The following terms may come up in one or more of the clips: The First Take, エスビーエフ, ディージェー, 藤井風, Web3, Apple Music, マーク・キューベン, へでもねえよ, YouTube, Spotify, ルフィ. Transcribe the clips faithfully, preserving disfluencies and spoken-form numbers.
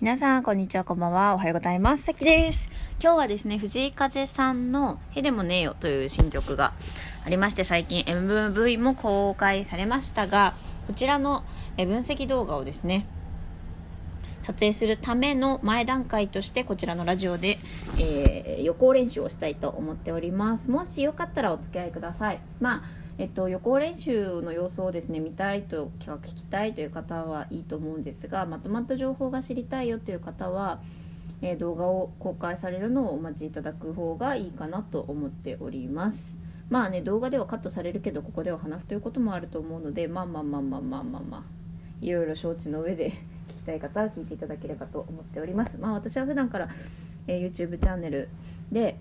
皆さんこんにちは、こんばんは、おはようございます。さきです。今日はですね、藤井風さんのへでもねえよという新曲がありまして、最近 エムブイ も公開されましたが、こちらの分析動画をですね撮影するための前段階として、こちらのラジオで、えー、予行練習をしたいと思っております。もしよかったらお付き合いください。まあえっと、予行練習の様子をですね見たいとか聞きたいという方はいいと思うんですが、まとまった情報が知りたいよという方は、えー、動画を公開されるのをお待ちいただく方がいいかなと思っております。まあね、動画ではカットされるけどここでは話すということもあると思うので、まあまあまあまあまあまあ、まあ、いろいろ承知の上で聞きたい方は聞いていただければと思っております。まあ私は普段から、えー、YouTube チャンネルで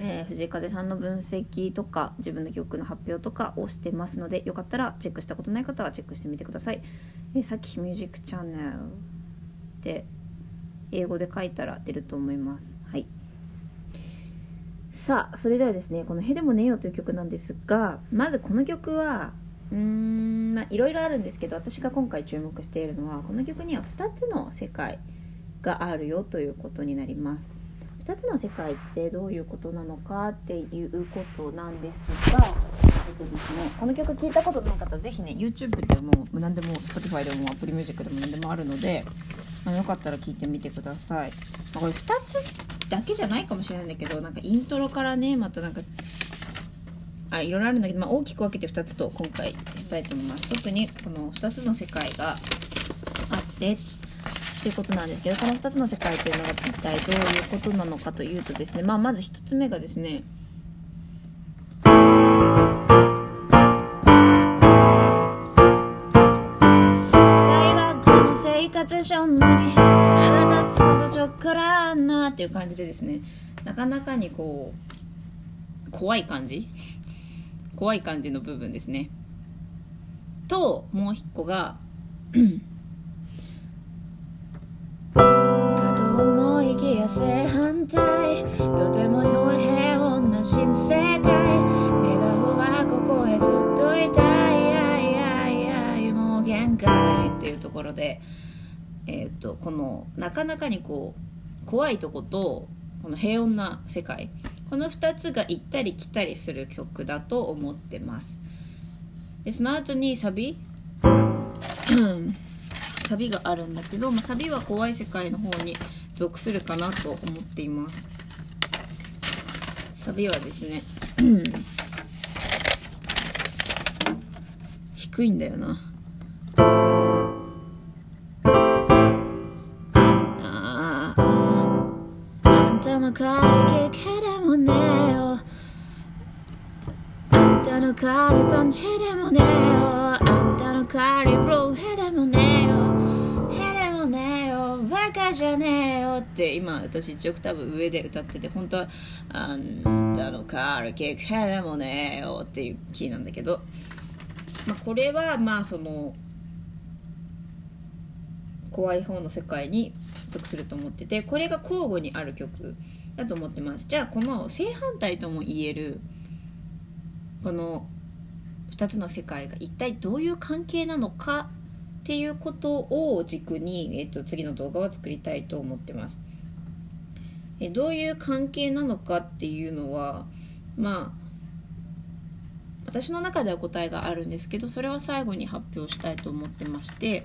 えー、藤井風さんの分析とか自分の曲の発表とかをしてますので、よかったらチェックしたことない方はチェックしてみてください。えー、さっきミュージックチャンネルで英語で書いたら出ると思います。はい。さあ、それではですね、このへでもねえよという曲なんですが、まずこの曲はうーんまあいろいろあるんですけど、私が今回注目しているのは、この曲にはふたつの世界があるよということになります。ふたつの世界ってどういうことなのかっていうことなんですが、えっとですね、この曲聞いたことない方、ぜひね YouTube でも何でも Spotify でも Apple Music でも何でもあるので、あのよかったら聞いてみてください。これふたつだけじゃないかもしれないんだけど、なんかイントロからね、またなんかあいろいろあるんだけど、まあ、大きく分けてふたつと今回したいと思います。特にこのふたつの世界があってということなんですけど、このふたつの世界というのが一体どういうことなのかというとですね、まあまずひとつめがですね、っていう感じでですね、なかなかにこう怖い感じ怖い感じの部分ですねと、もう一個が正反対、とても平穏な新世界、願うはここへずっといたい、いやいやいやもう限界っていうところで、えっとこのなかなかにこう怖いとことこの平穏な世界、このふたつが行ったり来たりする曲だと思ってます。でその後にサビサビがあるんだけど、まあ、サビは怖い世界の方に属するかなと思っています。サビはですね、うん、低いんだよなあんたの軽いけでもねえよ、あんたの軽いパンチでもねえよ、あんたの軽いプロヘでもねえよ、バカじゃねえよって今私一応多分上で歌ってて、本当はあんたのカールケーキでもねえよっていうキーなんだけど、まあ、これはまあその怖い方の世界に属すると思ってて、これが交互にある曲だと思ってます。じゃあこの正反対とも言えるこのふたつの世界が一体どういう関係なのかっていうことを軸に、えっと、次の動画は作りたいと思ってます。えどういう関係なのかっていうのは、まあ私の中では答えがあるんですけど、それは最後に発表したいと思ってまして、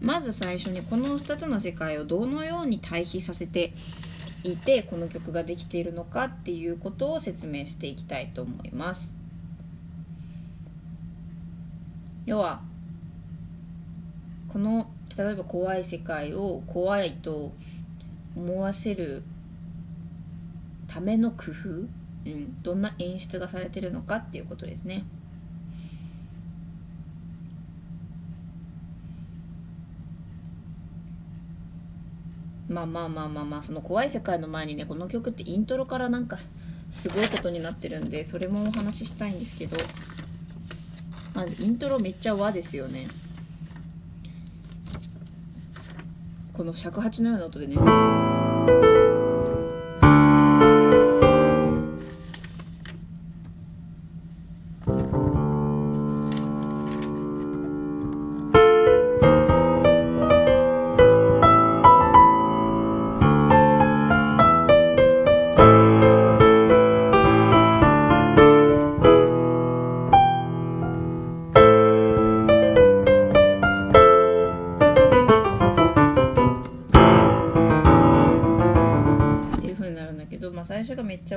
まず最初にこのふたつの世界をどのように対比させていてこの曲ができているのかっていうことを説明していきたいと思います。要はこの例えば怖い世界を怖いと思わせるための工夫、うん、どんな演出がされてるのかっていうことですね。まあまあまあまあまあ、その怖い世界の前にね、この曲ってイントロからなんかすごいことになってるんで、それもお話ししたいんですけど、まずイントロめっちゃ和ですよね。この尺八のような音でね、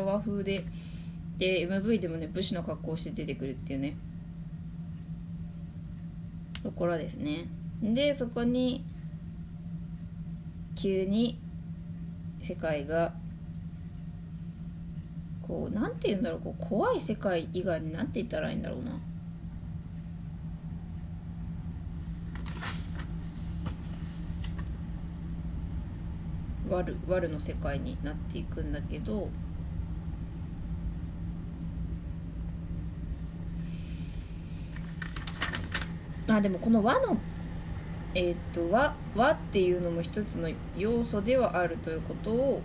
者和風で、で エムブイ でもね武士の格好をして出てくるっていうねところですね。でそこに急に世界がこうなんて言うんだろう、こう怖い世界以外になんて言ったらいいんだろうな、悪、悪の世界になっていくんだけど、まあでもこの和の、えー、っと和、和っていうのも一つの要素ではあるということを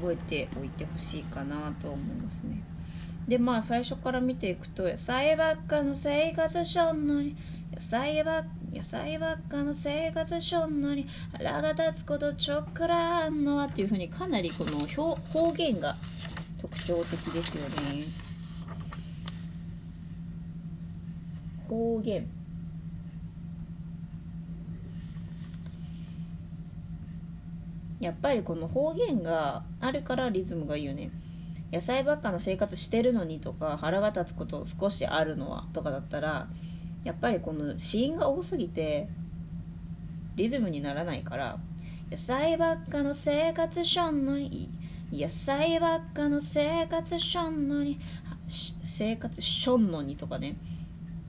覚えておいてほしいかなと思いますね。でまあ最初から見ていくと、野菜ばっかの生活しょんのに、野菜ばっか野菜ばっかの生活しょんのに腹が立つことちょっくらあんのはっていうふうに、かなりこの方言が特徴的ですよね。方言やっぱりこの方言があるからリズムがいいよね。野菜ばっかの生活してるのにとか、腹が立つこと少しあるのはとかだったら、やっぱりこの子音が多すぎてリズムにならないから、野菜ばっかの生活しょんのに、野菜ばっかの生活しょんのに、生活しょんのにとかね、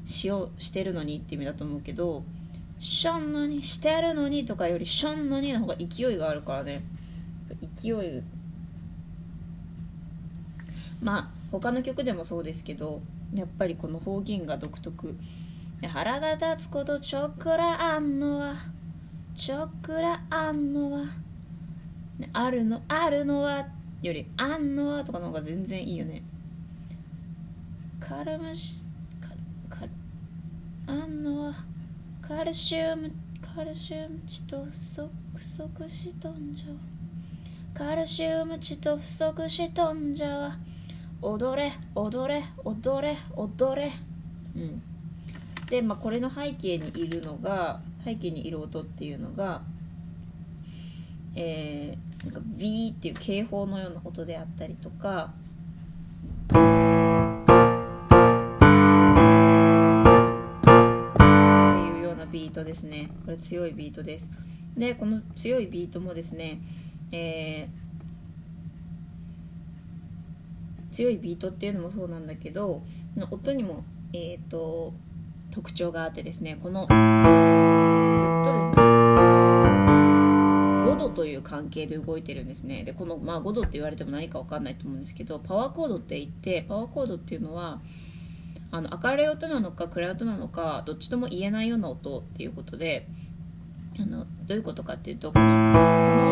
しようしてるのにって意味だと思うけど、しょんのにしてるのにとかよりしょんのにの方が勢いがあるからね。勢い、まあ他の曲でもそうですけど、やっぱりこの方言が独特。腹が立つことちょっくらあんのは、ちょっくらあんのは、ね、あるのあるのはよりあんのはとかの方が全然いいよね。カルムシカルカルあんのはカルシウムカルシウムちと不足不足しとんじゃわ、カルシウムちと不足しとんじゃわ、踊れ踊れ踊れ踊れ、うん、で、まあ、これの背景にいるのが背景にいる音っていうのが、えー、なんかビーっていう警報のような音であったりとか、っていうようなビートですね。これ強いビートです。でこの強いビートもですね、えー強いビートっていうのもそうなんだけど、音にも、えー、と特徴があってですね、このずっとですねごどという関係で動いてるんですね。でこの、まあ、ごどって言われても何か分かんないと思うんですけど、パワーコードって言って、パワーコードっていうのはあの明るい音なのか暗い音なのかどっちとも言えないような音っていうことで、あのどういうことかっていうと、この、この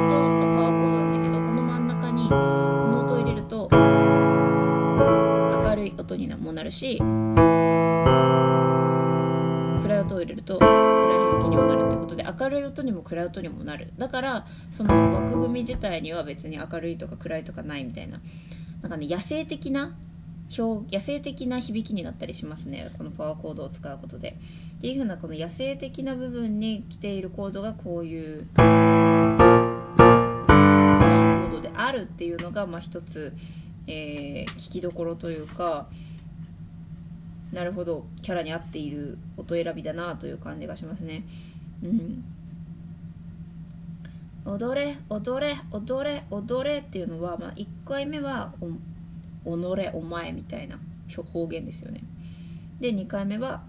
音がパワーコードなんだけど、この真ん中にこの音を入れると明るい音にもなるし、暗い音を入れると暗い響きにもなるってことで、明るい音にも暗い音にもなる。だからその枠組み自体には別に明るいとか暗いとかないみたいな、なんかね、野生的な表野生的な響きになったりしますね、このパワーコードを使うことで。っていう風な、この野生的な部分に来ているコードがこういうパワーコードであるっていうのが、まあ一つ、えー、聞きどころというか、なるほど、キャラに合っている音選びだなという感じがしますね、うん、踊れ踊れ踊れ踊れっていうのは、まあ、いっかいめはおのれお前みたいな方言ですよね。でにかいめは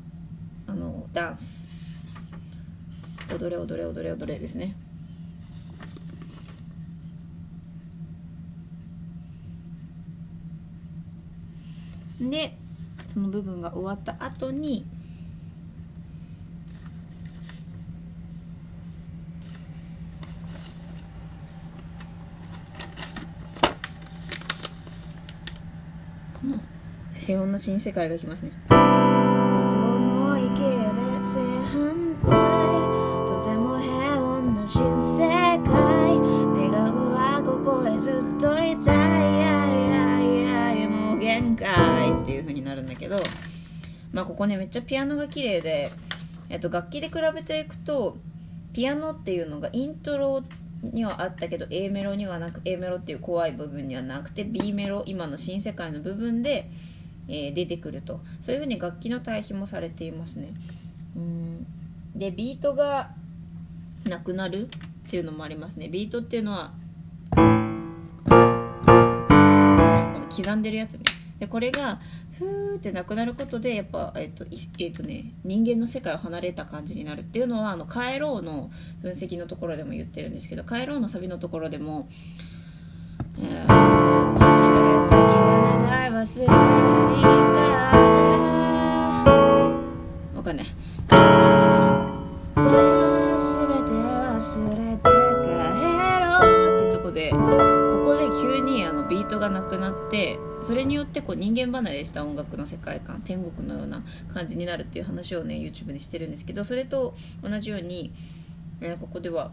あのダンス、踊れ踊れ踊れ踊れですね。でその部分が終わった後に、この西音の新世界が来ますね。とても生きれ正反対、とても平穏な新世界、願うはここへずっといたい、もう限界っていう風になるんだけど、まあここねめっちゃピアノが綺麗で、えっと楽器で比べていくと、ピアノっていうのがイントロにはあったけど A メロにはなく A メロっていう怖い部分にはなくて B メロ今の新世界の部分で、えー、出てくるとそういう風に楽器の対比もされていますね。うんでビートがなくなるっていうのもありますね。ビートっていうのはこの刻んでるやつね。でこれがふーってなくなることでやっぱ、えっとえっとね、人間の世界を離れた感じになるっていうのはあの帰ろうの分析のところでも言ってるんですけど帰ろうのサビのところでも間違い先は長い忘れないからわかんないがなくなってそれによってこう人間離れした音楽の世界観天国のような感じになるっていう話をね YouTube でしてるんですけどそれと同じように、えー、ここでは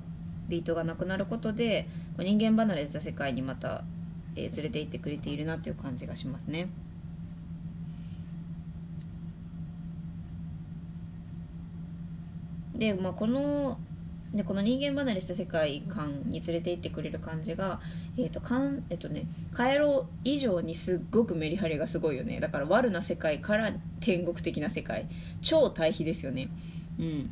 ビートがなくなることでこう人間離れした世界にまた、えー、連れて行ってくれているなという感じがしますね。で、まあ、このでこの人間離れした世界観に連れて行ってくれる感じが、えーとかんえーとね、帰ろう以上にすっごくメリハリがすごいよね。だから悪な世界から天国的な世界超対比ですよね、うん、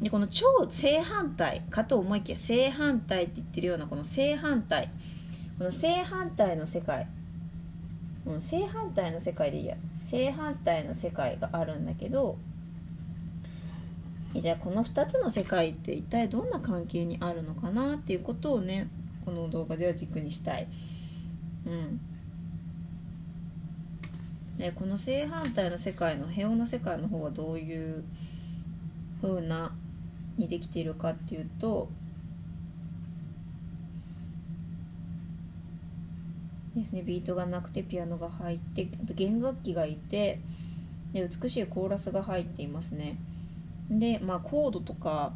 でこの超正反対かと思いきや正反対って言ってるようなこの正反対この正反対の世界、うん、正反対の世界でいいや正反対の世界があるんだけどじゃあこのふたつの世界って一体どんな関係にあるのかなっていうことをねこの動画では軸にしたい、うん、でこの正反対の世界の平穏な世界の方はどういう風なにできているかっていうとですねビートがなくてピアノが入ってあと弦楽器がいてで美しいコーラスが入っていますね。でまあ、コードとか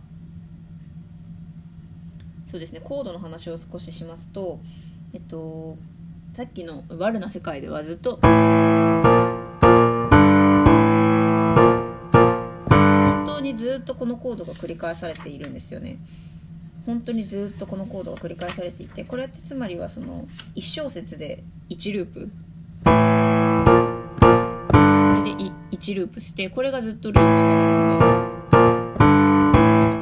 そうですねコードの話を少ししますと、えっと、さっきの「悪な世界」ではずっと本当にずっとこのコードが繰り返されているんですよね。本当にずっとこのコードが繰り返されていてこれってつまりはそのいち小節でいちループこれでいちループしてこれがずっとループされるので。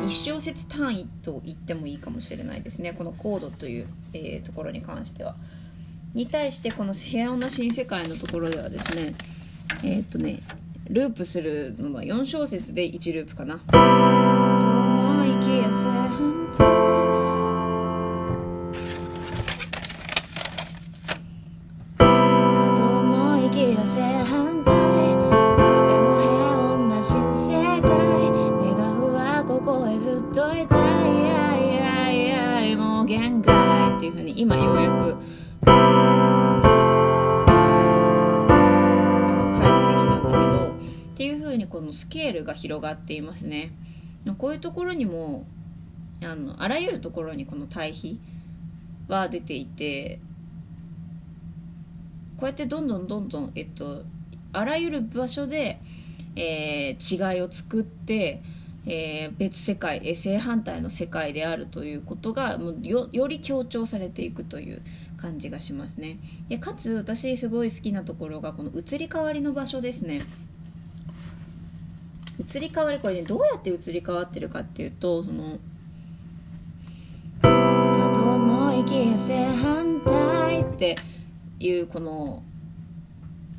いち小節単位と言ってもいいかもしれないですねこのコードという、えー、ところに関してはに対してこの平穏な新世界のところではですねえっとねループするのはよん小節でいちループかな今ようやく帰ってきたんだけどっていう風にこのスケールが広がっていますね。こういうところにも あの、あらゆるところにこの対比は出ていてこうやってどんどんどんどん、えっと、あらゆる場所で、えー、違いを作ってえー、別世界、えー、正反対の世界であるということがもう よ, より強調されていくという感じがしますね。でかつ私すごい好きなところがこの移り変わりの場所ですね。移り変わりこれねどうやって移り変わってるかっていうとその「かと思いきや正反対」っていうこの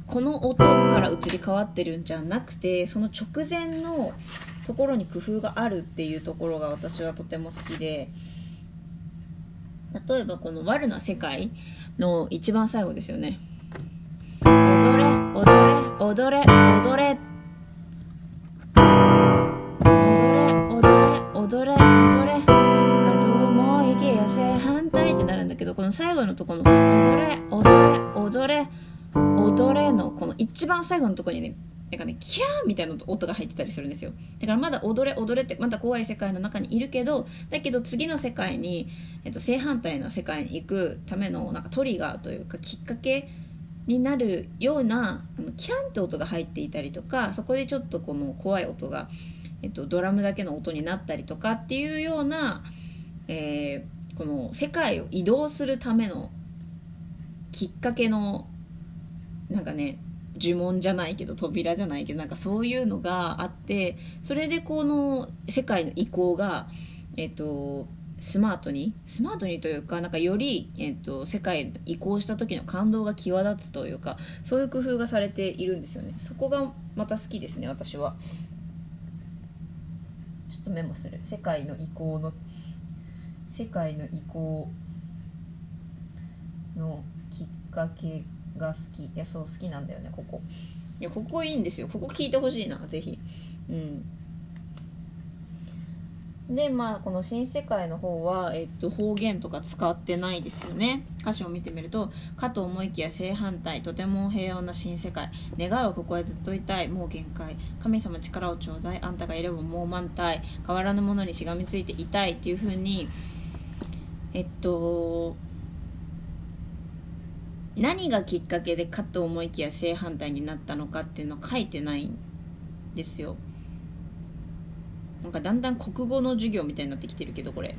この音から移り変わってるんじゃなくてその直前のところに工夫があるっていうところが私はとても好きで例えばこの悪な世界の一番最後ですよね踊れ踊れ踊れ踊れ踊れ踊れ踊れ踊れかと思いきや正反対ってなるんだけどこの最後のところの踊れ踊れ踊れ踊れのこの一番最後のところにねなんかね、キャーみたいな音が入ってたりするんですよ。だからまだ踊れ踊れってまだ怖い世界の中にいるけどだけど次の世界に、えっと、正反対の世界に行くためのなんかトリガーというかきっかけになるようなあのキャンって音が入っていたりとかそこでちょっとこの怖い音が、えっと、ドラムだけの音になったりとかっていうような、えー、この世界を移動するためのきっかけのなんかね、呪文じゃないけど扉じゃないけどなんかそういうのがあって、それでこの世界の移行が、えっと、スマートにスマートにというか、なんかより、えっと、世界に移行した時の感動が際立つというか、そういう工夫がされているんですよね。そこがまた好きですね、私は。ちょっとメモする。世界の移行の世界の移行のきっかけが好き。いや、そう、好きなんだよね、ここ。いや、ここいいんですよ。ここ聞いてほしいな、ぜひ。うん。で、まあ、この新世界の方は、えっと、方言とか使ってないですよね。歌詞を見てみると、かと思いきや正反対、とても平穏な新世界。願いはここへずっといたい、もう限界。神様力をちょうだい、あんたがいればもう満体。変わらぬものにしがみついていたいっていう風に、えっと、何がきっかけでかと思いきや正反対になったのかっていうのを書いてないんですよ。なんかだんだん国語の授業みたいになってきてるけど、これ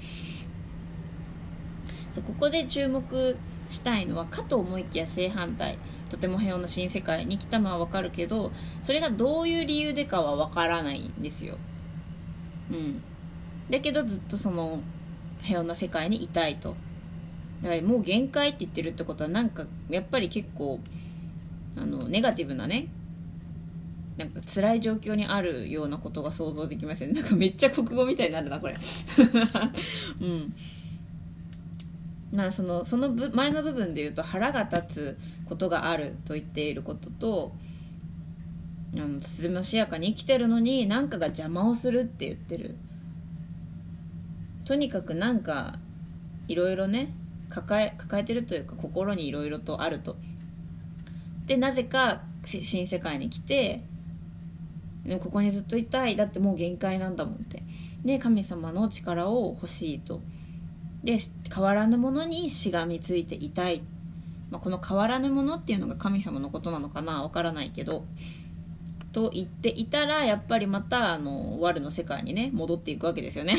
そう、ここで注目したいのは、かと思いきや正反対、とても平穏な新世界に来たのはわかるけど、それがどういう理由でかはわからないんですよ。うん。だけどずっとその平穏な世界にいたいと。だからもう限界って言ってるってことは、なんかやっぱり結構あのネガティブなね、なんか辛い状況にあるようなことが想像できますよね。なんかめっちゃ国語みたいになるな、これうん。まあその、その前の部分で言うと、腹が立つことがあると言っていることと、あのつつましやかに生きてるのに何かが邪魔をするって言ってる。とにかくなんかいろいろね抱え、抱えてるというか、心にいろいろとあると。で、なぜか新世界に来て、ここにずっといたい、だってもう限界なんだもんって。で、神様の力を欲しいと。で、変わらぬものにしがみついていたい、まあ、この変わらぬものっていうのが神様のことなのかな、わからないけど、と言っていたら、やっぱりまたあの悪の世界にね戻っていくわけですよね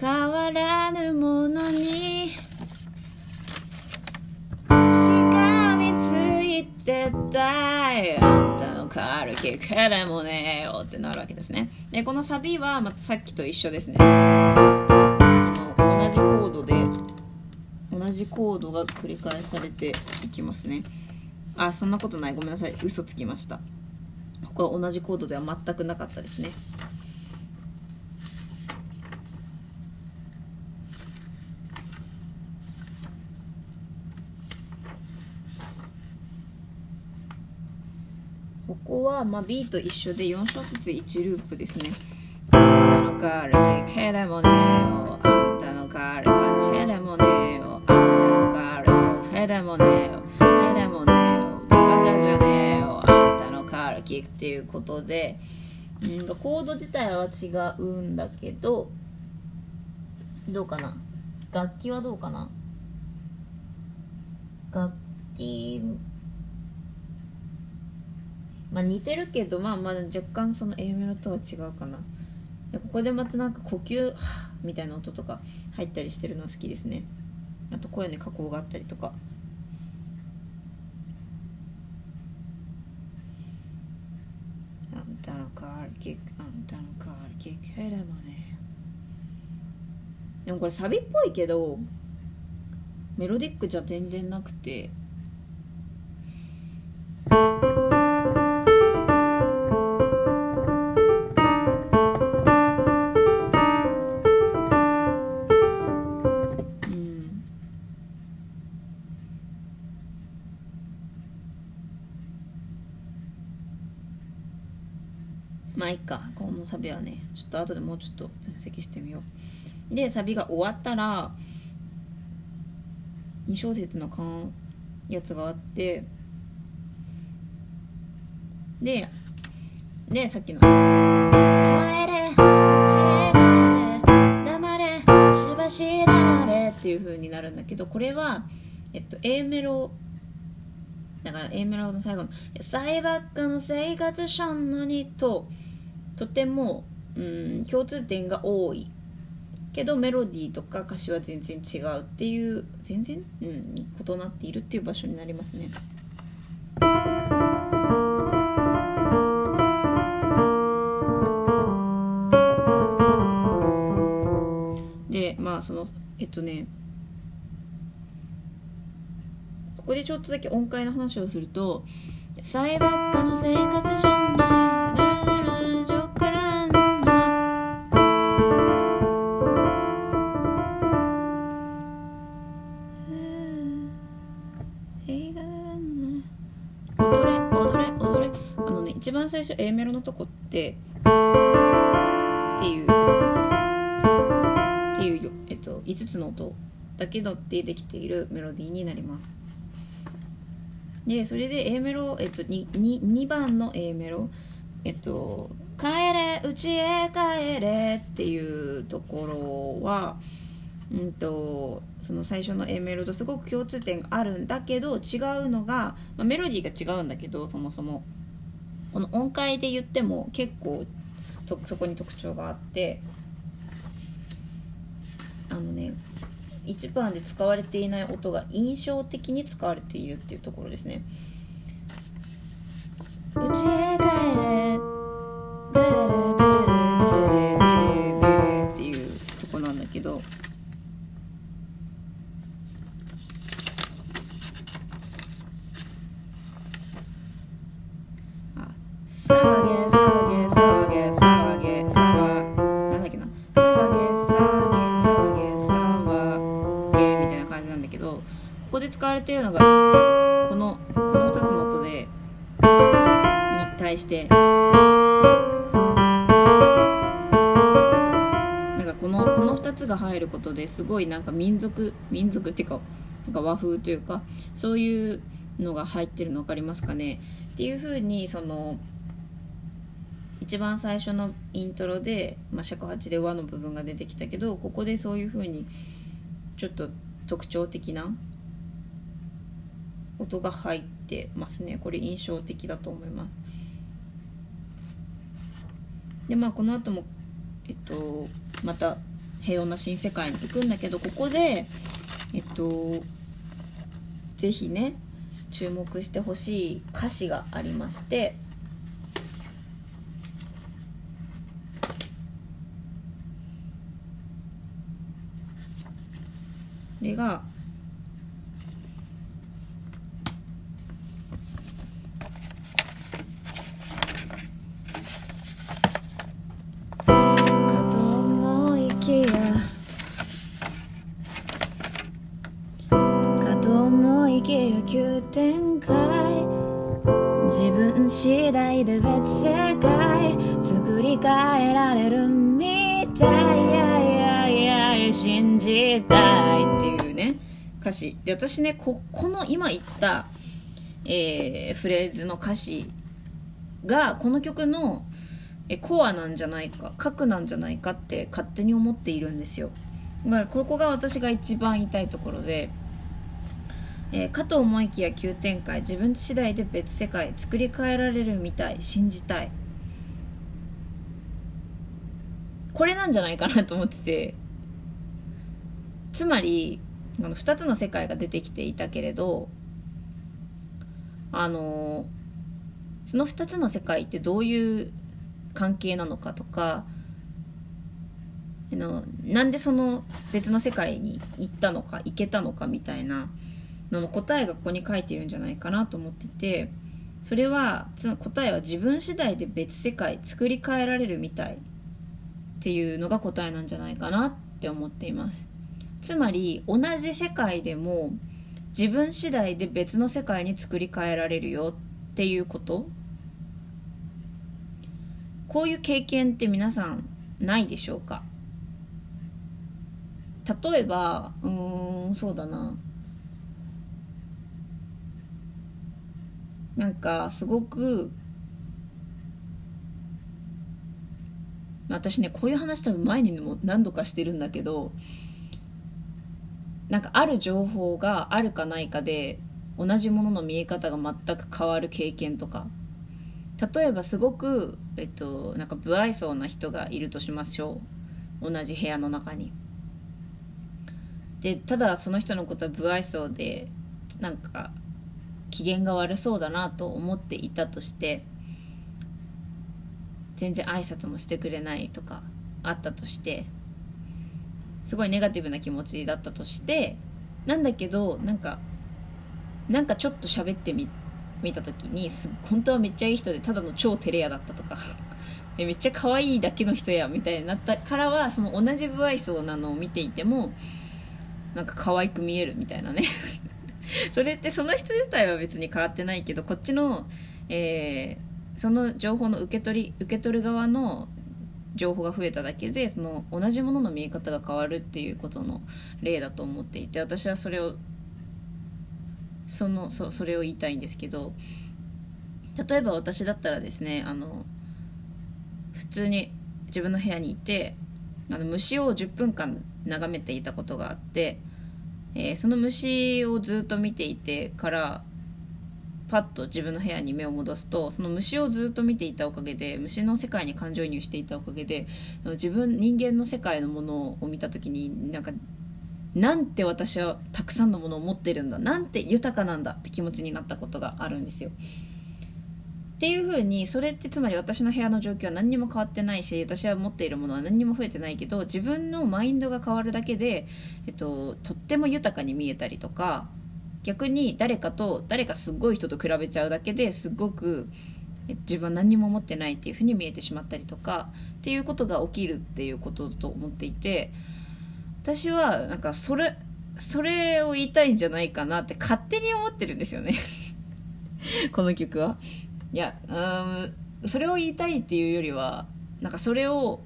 変わらぬものに絶対あんたの変わるきっかけでもねえよってなるわけですね。で、このサビはまたさっきと一緒ですね。あの同じコードで同じコードが繰り返されていきますね。あ、そんなことない、ごめんなさい、嘘つきました。ここは同じコードでは全くなかったですね。ここは、まあ、B と一緒でよん小節いちループですね。あんたのカールでケレモネオ、あんたのカールパチェレモネオ、あんたのカールパフェレモネオ、フェレモネオ、バカじゃねえよ、あんたのカールキックっていうことで、うん、コード自体は違うんだけど、どうかな、楽器はどうかな、楽器、まあ、似てるけど、まあまあ若干その A メロとは違うかな。で、ここでまたなんか呼吸みたいな音とか入ったりしてるのは好きですね。あと声の加工があったりとか。あんたのカールキック、あんたのカールキック、ヘレモネ。でもこれサビっぽいけどメロディックじゃ全然なくて。まあいいか、このサビはねちょっと後でもうちょっと分析してみよう。で、サビが終わったらに小節のやつがあって、ででさっきの「帰れうちへ帰れ黙れしばし黙れ」っていう風になるんだけど、これは、えっと、A メロだから、 A メロの最後の「野菜ばっかの生活しゃんのに」ととても、うん、共通点が多いけどメロディーとか歌詞は全然違うっていう全然、うん、異なっているっていう場所になりますね。でまあそのえっとねここでちょっとだけ音階の話をすると、裁判家の生活上に一番最初 A メロのとこってっていうっていう、えっと、いつつの音だけのってできているメロディーになります。でそれで A メロ、えっと、にばんの A メロ、えっと、帰れうちへ帰れっていうところは、うんと、その最初の A メロとすごく共通点があるんだけど違うのが、まあ、メロディーが違うんだけどそもそもこの音階で言っても結構とそこに特徴があって、あのねいちばんで使われていない音が印象的に使われているっていうところですね。うちへ帰れデレレデレレデレレデレっていうとこなんだけど、ここで使われているのがこのこのふたつの音でに対してなんかこのこのふたつが入ることですごいなんか民族民族っていうかなんか和風というかそういうのが入ってるの分かりますかねっていう風に、その一番最初のイントロで、まあ、尺はちで和の部分が出てきたけどここでそういう風にちょっと特徴的な音が入ってますね。これ印象的だと思います。でまあこの後も、えっと、また平穏な新世界に行くんだけど、ここでえっとぜひね注目してほしい歌詞がありまして、これが急展開自分次第で別世界作り変えられるみたいいやいや信じたいっていうね歌詞で、私ねここの今言った、えー、フレーズの歌詞がこの曲のコアなんじゃないか核なんじゃないかって勝手に思っているんですよ。ここが私が一番言いたいところで、えー、かと思いきや急展開自分次第で別世界作り変えられるみたい信じたい、これなんじゃないかなと思ってて、つまりあのふたつの世界が出てきていたけれど、あのー、そのふたつの世界ってどういう関係なのかとか、あのなんでその別の世界に行ったのか行けたのかみたいなの答えがここに書いているんじゃないかなと思ってて、それは答えは自分次第で別世界作り変えられるみたいっていうのが答えなんじゃないかなって思っています。つまり同じ世界でも自分次第で別の世界に作り変えられるよっていうこと、こういう経験って皆さんないでしょうか。例えばうーんそうだななんかすごく私ねこういう話多分前にも何度かしてるんだけど、なんかある情報があるかないかで同じものの見え方が全く変わる経験とか、例えばすごく、えっと、なんか不愛想な人がいるとしましょう。同じ部屋の中に。でただその人のことは不愛想でなんか機嫌が悪そうだなと思っていたとして、全然挨拶もしてくれないとかあったとして、すごいネガティブな気持ちだったとして、なんだけどなんかなんかちょっと喋ってみ見た時にす本当はめっちゃいい人でただの超照れ屋だったとかめっちゃ可愛いだけの人やみたいになったからは、その同じ不愛想なのを見ていてもなんか可愛く見えるみたいなねそれってその人自体は別に変わってないけど、こっちの、えー、その情報の受け取り受け取る側の情報が増えただけで、その同じものの見え方が変わるっていうことの例だと思っていて、私はそれをその そ, それを言いたいんですけど、例えば私だったらですね、あの普通に自分の部屋にいて、あの虫をじゅっぷんかん眺めていたことがあって、えー、その虫をずっと見ていてからパッと自分の部屋に目を戻すと、その虫をずっと見ていたおかげで、虫の世界に感情移入していたおかげで、自分人間の世界のものを見た時になんかなんて私はたくさんのものを持ってるんだ、なんて豊かなんだって気持ちになったことがあるんですよ。っていう風に、それってつまり私の部屋の状況は何にも変わってないし、私は持っているものは何にも増えてないけど、自分のマインドが変わるだけで、えっと、とっても豊かに見えたりとか、逆に誰かと誰かすごい人と比べちゃうだけですごく自分は何にも持ってないっていう風に見えてしまったりとかっていうことが起きるっていうことだと思っていて、私はなんかそれそれを言いたいんじゃないかなって勝手に思ってるんですよねこの曲は。いや、うーん、それを言いたいっていうよりはなんかそれを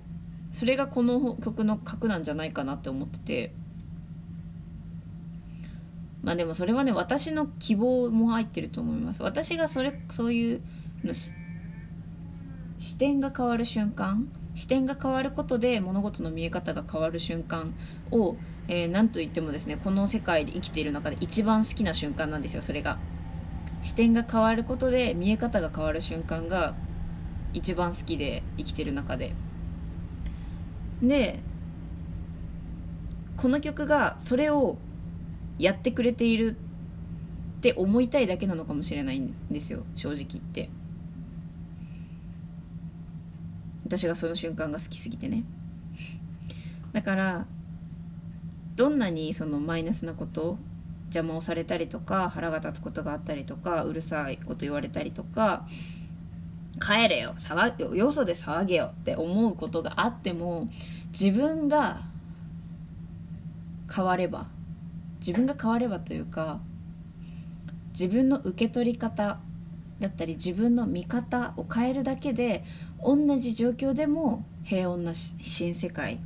それがこの曲の核なんじゃないかなって思ってて、まあでもそれはね、私の希望も入ってると思います。私がそれそういうの視点が変わる瞬間、視点が変わることで物事の見え方が変わる瞬間を、えー、なんといってもですね、この世界で生きている中で一番好きな瞬間なんですよ。それが視点が変わることで見え方が変わる瞬間が一番好きで、生きている中で。でこの曲がそれをやってくれているって思いたいだけなのかもしれないんですよ、正直言って。私がその瞬間が好きすぎてね。だからどんなにそのマイナスなこと、邪魔をされたりとか、腹が立つことがあったりとか、うるさいこと言われたりとか、帰れよ、騒よそで騒げよって思うことがあっても、自分が変われば自分が変わればというか、自分の受け取り方だったり自分の見方を変えるだけで、同じ状況でも平穏な新世界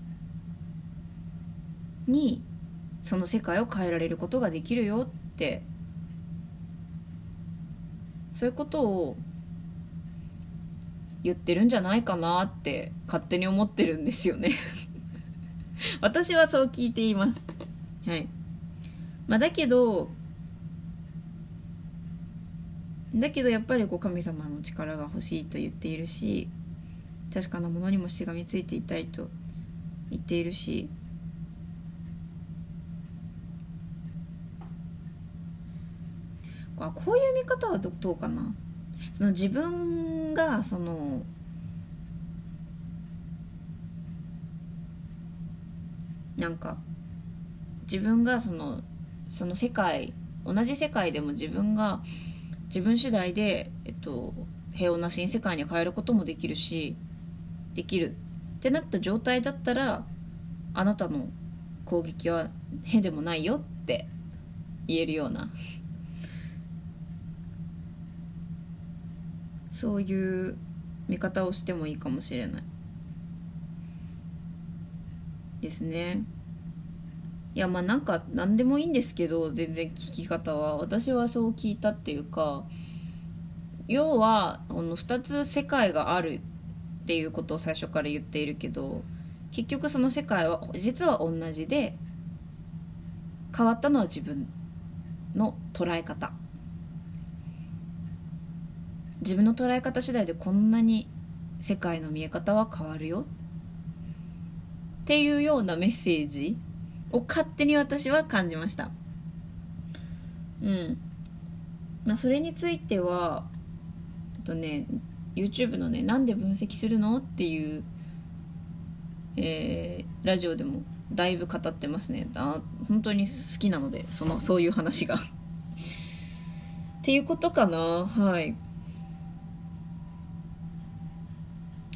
に、その世界を変えられることができるよって、そういうことを言ってるんじゃないかなって勝手に思ってるんですよね私はそう聞いています。はい。まあ、だけどだけどやっぱりこう神様の力が欲しいと言っているし、確かなものにもしがみついていたいと言っているし、こういう見方はどうかな。その自分がそのなんか自分がそのその世界、同じ世界でも自分が自分次第で、えっと、平穏な新世界に変えることもできるし、できるってなった状態だったら、あなたの攻撃はへでもないよって言えるような、そういう見方をしてもいいかもしれないですね。いや、まあなんか何でもいいんですけど、全然聞き方は私はそう聞いたっていうか、要はこのふたつ世界があるっていうことを最初から言っているけど、結局その世界は実は同じで、変わったのは自分の捉え方、自分の捉え方次第でこんなに世界の見え方は変わるよっっていうようなメッセージを勝手に私は感じました。うん。まあ、それについてはあとね、YouTube のね、なんで分析するのっていう、えー、ラジオでもだいぶ語ってますね。あ、本当に好きなので、そのそういう話がっていうことかな。はい。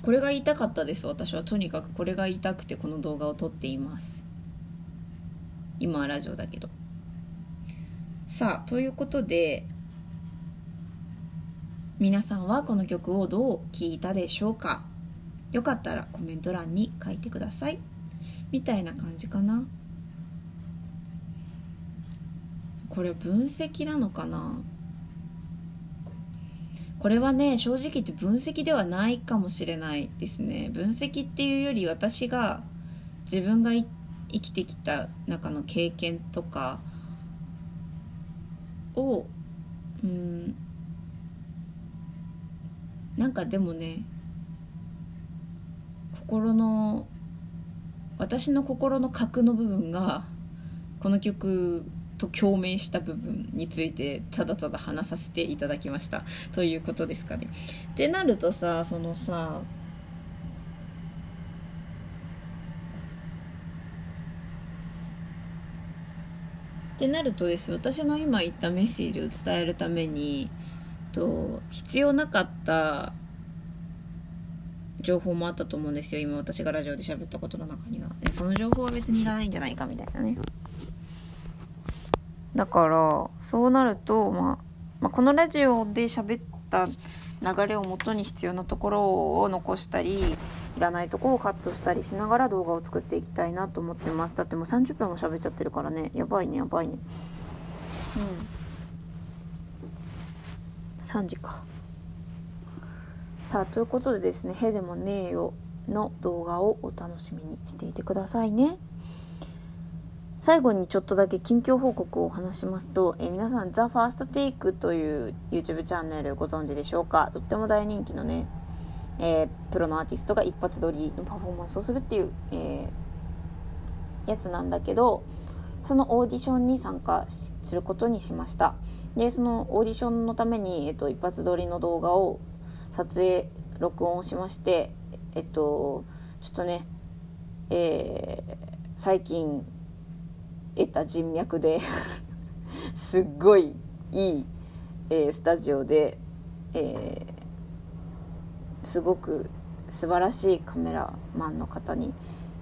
これが言いたかったです。私はとにかくこれが言いたくてこの動画を撮っています。今はラジオだけど。さあ、ということで、皆さんはこの曲をどう聴いたでしょうか？よかったらコメント欄に書いてください。みたいな感じかな。これ分析なのかな？これはね、正直言って分析ではないかもしれないですね。分析っていうより、私が自分が生きてきた中の経験とかを、うん、なんかでもね、心の私の心の核の部分がこの曲と共鳴した部分についてただただ話させていただきましたということですかね。ってなるとさ、そのさ、ってなるとです、私の今言ったメッセージを伝えるためにと必要なかった情報もあったと思うんですよ。今私がラジオで喋ったことの中には、ね、その情報は別にいらないんじゃないかみたいなね。だからそうなると、まあまあ、このラジオで喋った流れをもとに必要なところを残したり、いらないところをカットしたりしながら動画を作っていきたいなと思ってます。だってもうさんじゅっぷんも喋っちゃってるからね。やばいねやばいね。うん。さんじか。さあ、ということでですね、へでもねえよの動画をお楽しみにしていてくださいね。最後にちょっとだけ近況報告を話しますと、えー、皆さん The First Take という YouTube チャンネルご存知でしょうか？とっても大人気のね、えー、プロのアーティストが一発撮りのパフォーマンスをするっていう、えー、やつなんだけど、そのオーディションに参加することにしました。で、そのオーディションのために、えー、と一発撮りの動画を撮影録音しまして、えっとちょっとね、えー、最近得た人脈ですっごいいい、えー、スタジオで、えー、すごく素晴らしいカメラマンの方に、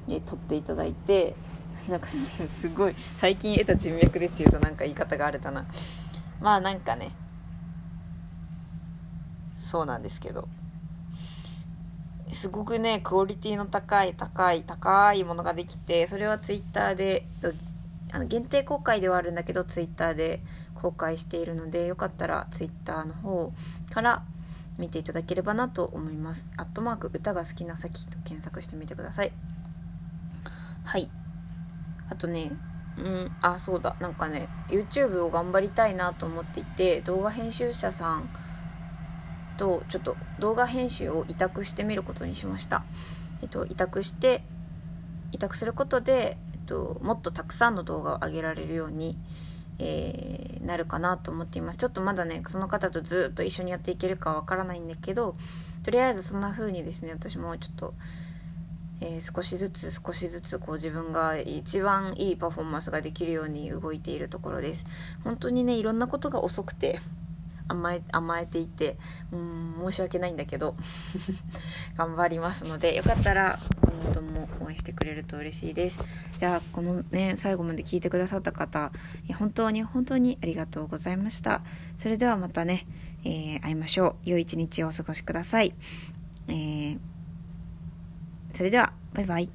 えー、撮っていただいて、なんかすごい最近得た人脈でっていうとなんか言い方があれだな。まあなんかね、そうなんですけど、すごくねクオリティの高い高い高いものができて、それはツイッターであの限定公開ではあるんだけど、ツイッターで公開しているので、よかったらツイッターの方から見ていただければなと思います。アットマーク歌が好きなさきと検索してみてください。はい。あとね、うん、あ、そうだ、なんかね YouTube を頑張りたいなと思っていて、動画編集者さんとちょっと動画編集を委託してみることにしました。えっと、委託して委託することでもっとたくさんの動画を上げられるように、えー、なるかなと思っています。ちょっとまだねその方とずっと一緒にやっていけるかわからないんだけど、とりあえずそんな風にですね、私もちょっと、えー、少しずつ少しずつこう自分が一番いいパフォーマンスができるように動いているところです。本当にね、いろんなことが遅くて甘え、甘えていて、うーん、申し訳ないんだけど頑張りますので、よかったら今後とも応援してくれると嬉しいです。じゃあこのね最後まで聞いてくださった方、本当に本当にありがとうございました。それではまたね、えー、会いましょう。良い一日をお過ごしください。えー、それではバイバイ。